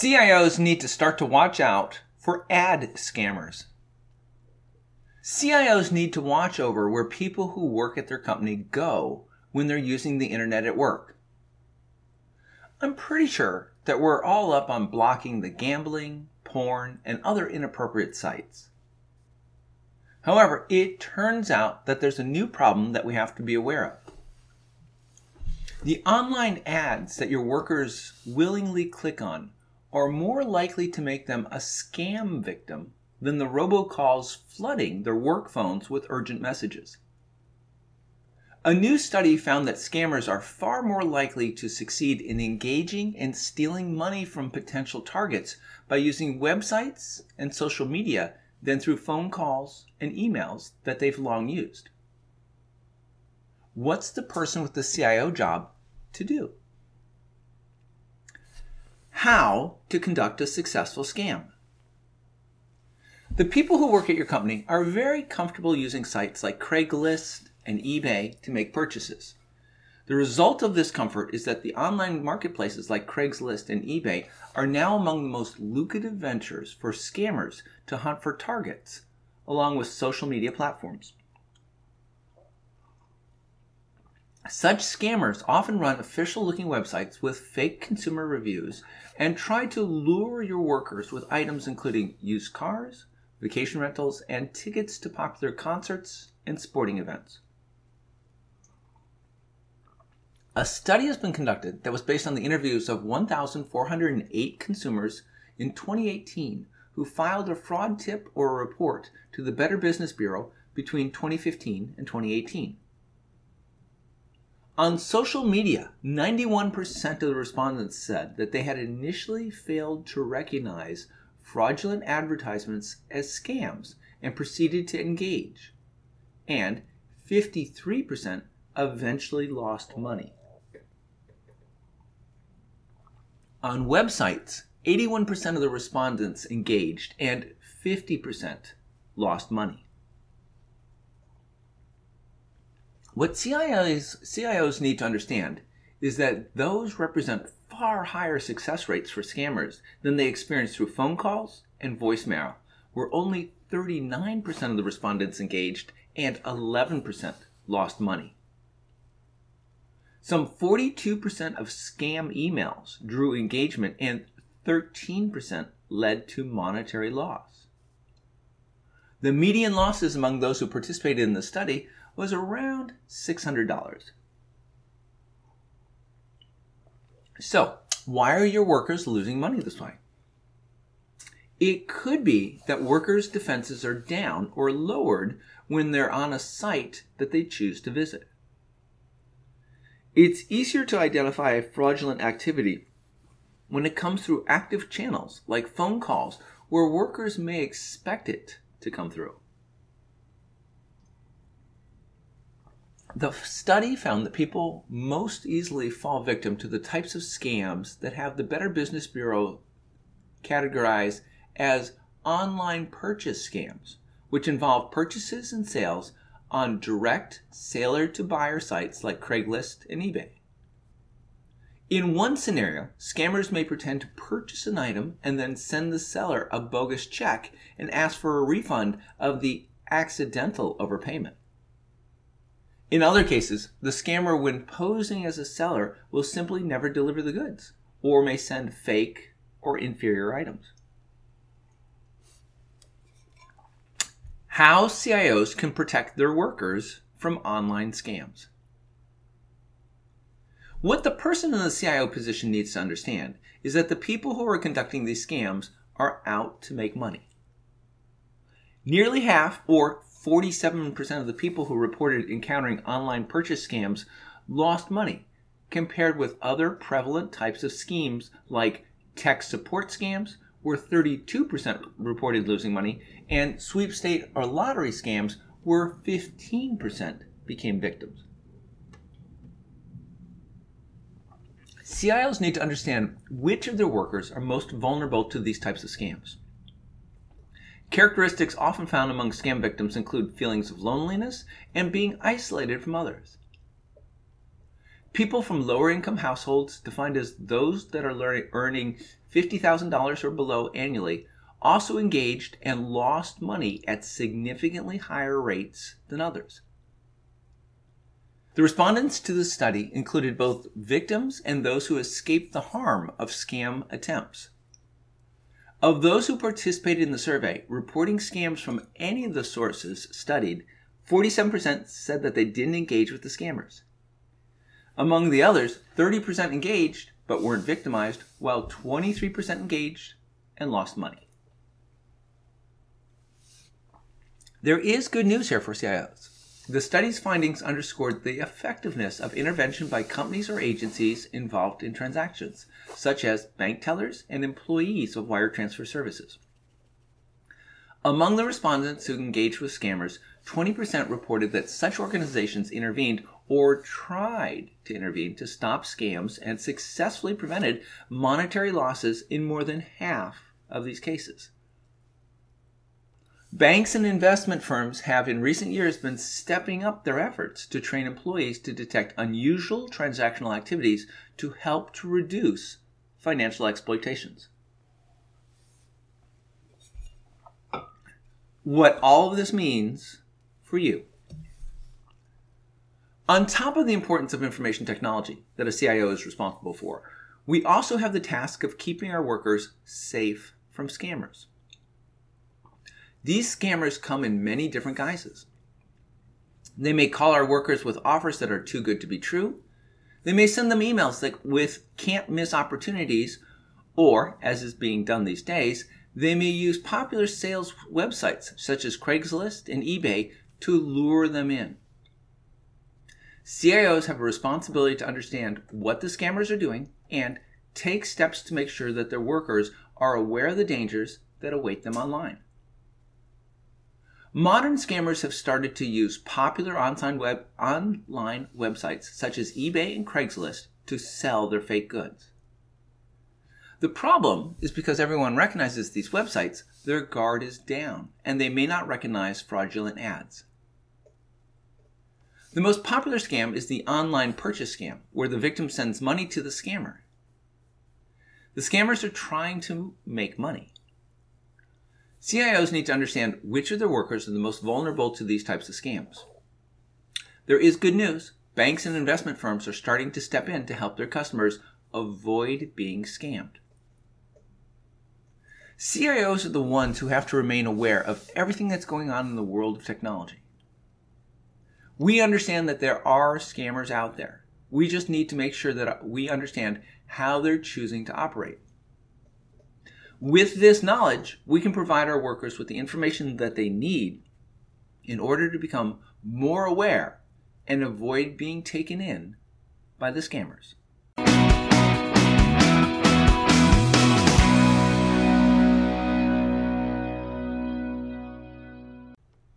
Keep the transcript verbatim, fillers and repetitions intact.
C I Os need to start to watch out for ad scammers. C I Os need to watch over where people who work at their company go when they're using the internet at work. I'm pretty sure that we're all up on blocking the gambling, porn, and other inappropriate sites. However, it turns out that there's a new problem that we have to be aware of. The online ads that your workers willingly click on are more likely to make them a scam victim than the robocalls flooding their work phones with urgent messages. A new study found that scammers are far more likely to succeed in engaging and stealing money from potential targets by using websites and social media than through phone calls and emails that they've long used. What's the person with the C I O job to do? How to conduct a successful scam. The people who work at your company are very comfortable using sites like Craigslist and eBay to make purchases. The result of this comfort is that the online marketplaces like Craigslist and eBay are now among the most lucrative ventures for scammers to hunt for targets, along with social media platforms. Such scammers often run official-looking websites with fake consumer reviews and try to lure your workers with items including used cars, vacation rentals, and tickets to popular concerts and sporting events. A study has been conducted that was based on the interviews of one thousand four hundred eight consumers in twenty eighteen who filed a fraud tip or a report to the Better Business Bureau between twenty fifteen and twenty eighteen. On social media, ninety-one percent of the respondents said that they had initially failed to recognize fraudulent advertisements as scams and proceeded to engage, and fifty-three percent eventually lost money. On websites, eighty-one percent of the respondents engaged and fifty percent lost money. What C I Os, C I Os need to understand is that those represent far higher success rates for scammers than they experience through phone calls and voicemail, where only thirty-nine percent of the respondents engaged and eleven percent lost money. Some forty-two percent of scam emails drew engagement and thirteen percent led to monetary loss. The median losses among those who participated in the study was around six hundred dollars. So, why are your workers losing money this way? It could be that workers' defenses are down or lowered when they're on a site that they choose to visit. It's easier to identify fraudulent activity when it comes through active channels like phone calls, where workers may expect it to come through. The study found that people most easily fall victim to the types of scams that have the Better Business Bureau categorized as online purchase scams, which involve purchases and sales on direct seller-to-buyer sites like Craigslist and eBay. In one scenario, scammers may pretend to purchase an item and then send the seller a bogus check and ask for a refund of the accidental overpayment. In other cases, the scammer, when posing as a seller, will simply never deliver the goods, or may send fake or inferior items. How C I Os can protect their workers from online scams. What the person in the C I O position needs to understand is that the people who are conducting these scams are out to make money. Nearly half, or forty-seven percent of the people who reported encountering online purchase scams lost money, compared with other prevalent types of schemes like tech support scams, where thirty-two percent reported losing money, and sweepstakes or lottery scams, where fifteen percent became victims. C I Os need to understand which of their workers are most vulnerable to these types of scams. Characteristics often found among scam victims include feelings of loneliness and being isolated from others. people from lower income households, defined as those that are learning, earning fifty thousand dollars or below annually, also engaged and lost money at significantly higher rates than others. The respondents to the study included both victims and those who escaped the harm of scam attempts. Of those who participated in the survey, reporting scams from any of the sources studied, forty-seven percent said that they didn't engage with the scammers. Among the others, thirty percent engaged but weren't victimized, while twenty-three percent engaged and lost money. There is good news here for C I Os. The study's findings underscored the effectiveness of intervention by companies or agencies involved in transactions, such as bank tellers and employees of wire transfer services. Among the respondents who engaged with scammers, twenty percent reported that such organizations intervened or tried to intervene to stop scams and successfully prevented monetary losses in more than half of these cases. Banks and investment firms have in recent years been stepping up their efforts to train employees to detect unusual transactional activities to help to reduce financial exploitations. What all of this means for you. On top of the importance of information technology that a C I O is responsible for, we also have the task of keeping our workers safe from scammers. These scammers come in many different guises. They may call our workers with offers that are too good to be true. They may send them emails that with can't-miss opportunities, or, as is being done these days, they may use popular sales websites such as Craigslist and eBay to lure them in. C I Os have a responsibility to understand what the scammers are doing and take steps to make sure that their workers are aware of the dangers that await them online. Modern scammers have started to use popular web, online websites such as eBay and Craigslist to sell their fake goods. The problem is because everyone recognizes these websites, their guard is down, and they may not recognize fraudulent ads. The most popular scam is the online purchase scam, where the victim sends money to the scammer. The scammers are trying to make money. C I Os need to understand which of their workers are the most vulnerable to these types of scams. There is good news. Banks and investment firms are starting to step in to help their customers avoid being scammed. C I Os are the ones who have to remain aware of everything that's going on in the world of technology. We understand that there are scammers out there. We just need to make sure that we understand how they're choosing to operate. With this knowledge, we can provide our workers with the information that they need in order to become more aware and avoid being taken in by the scammers.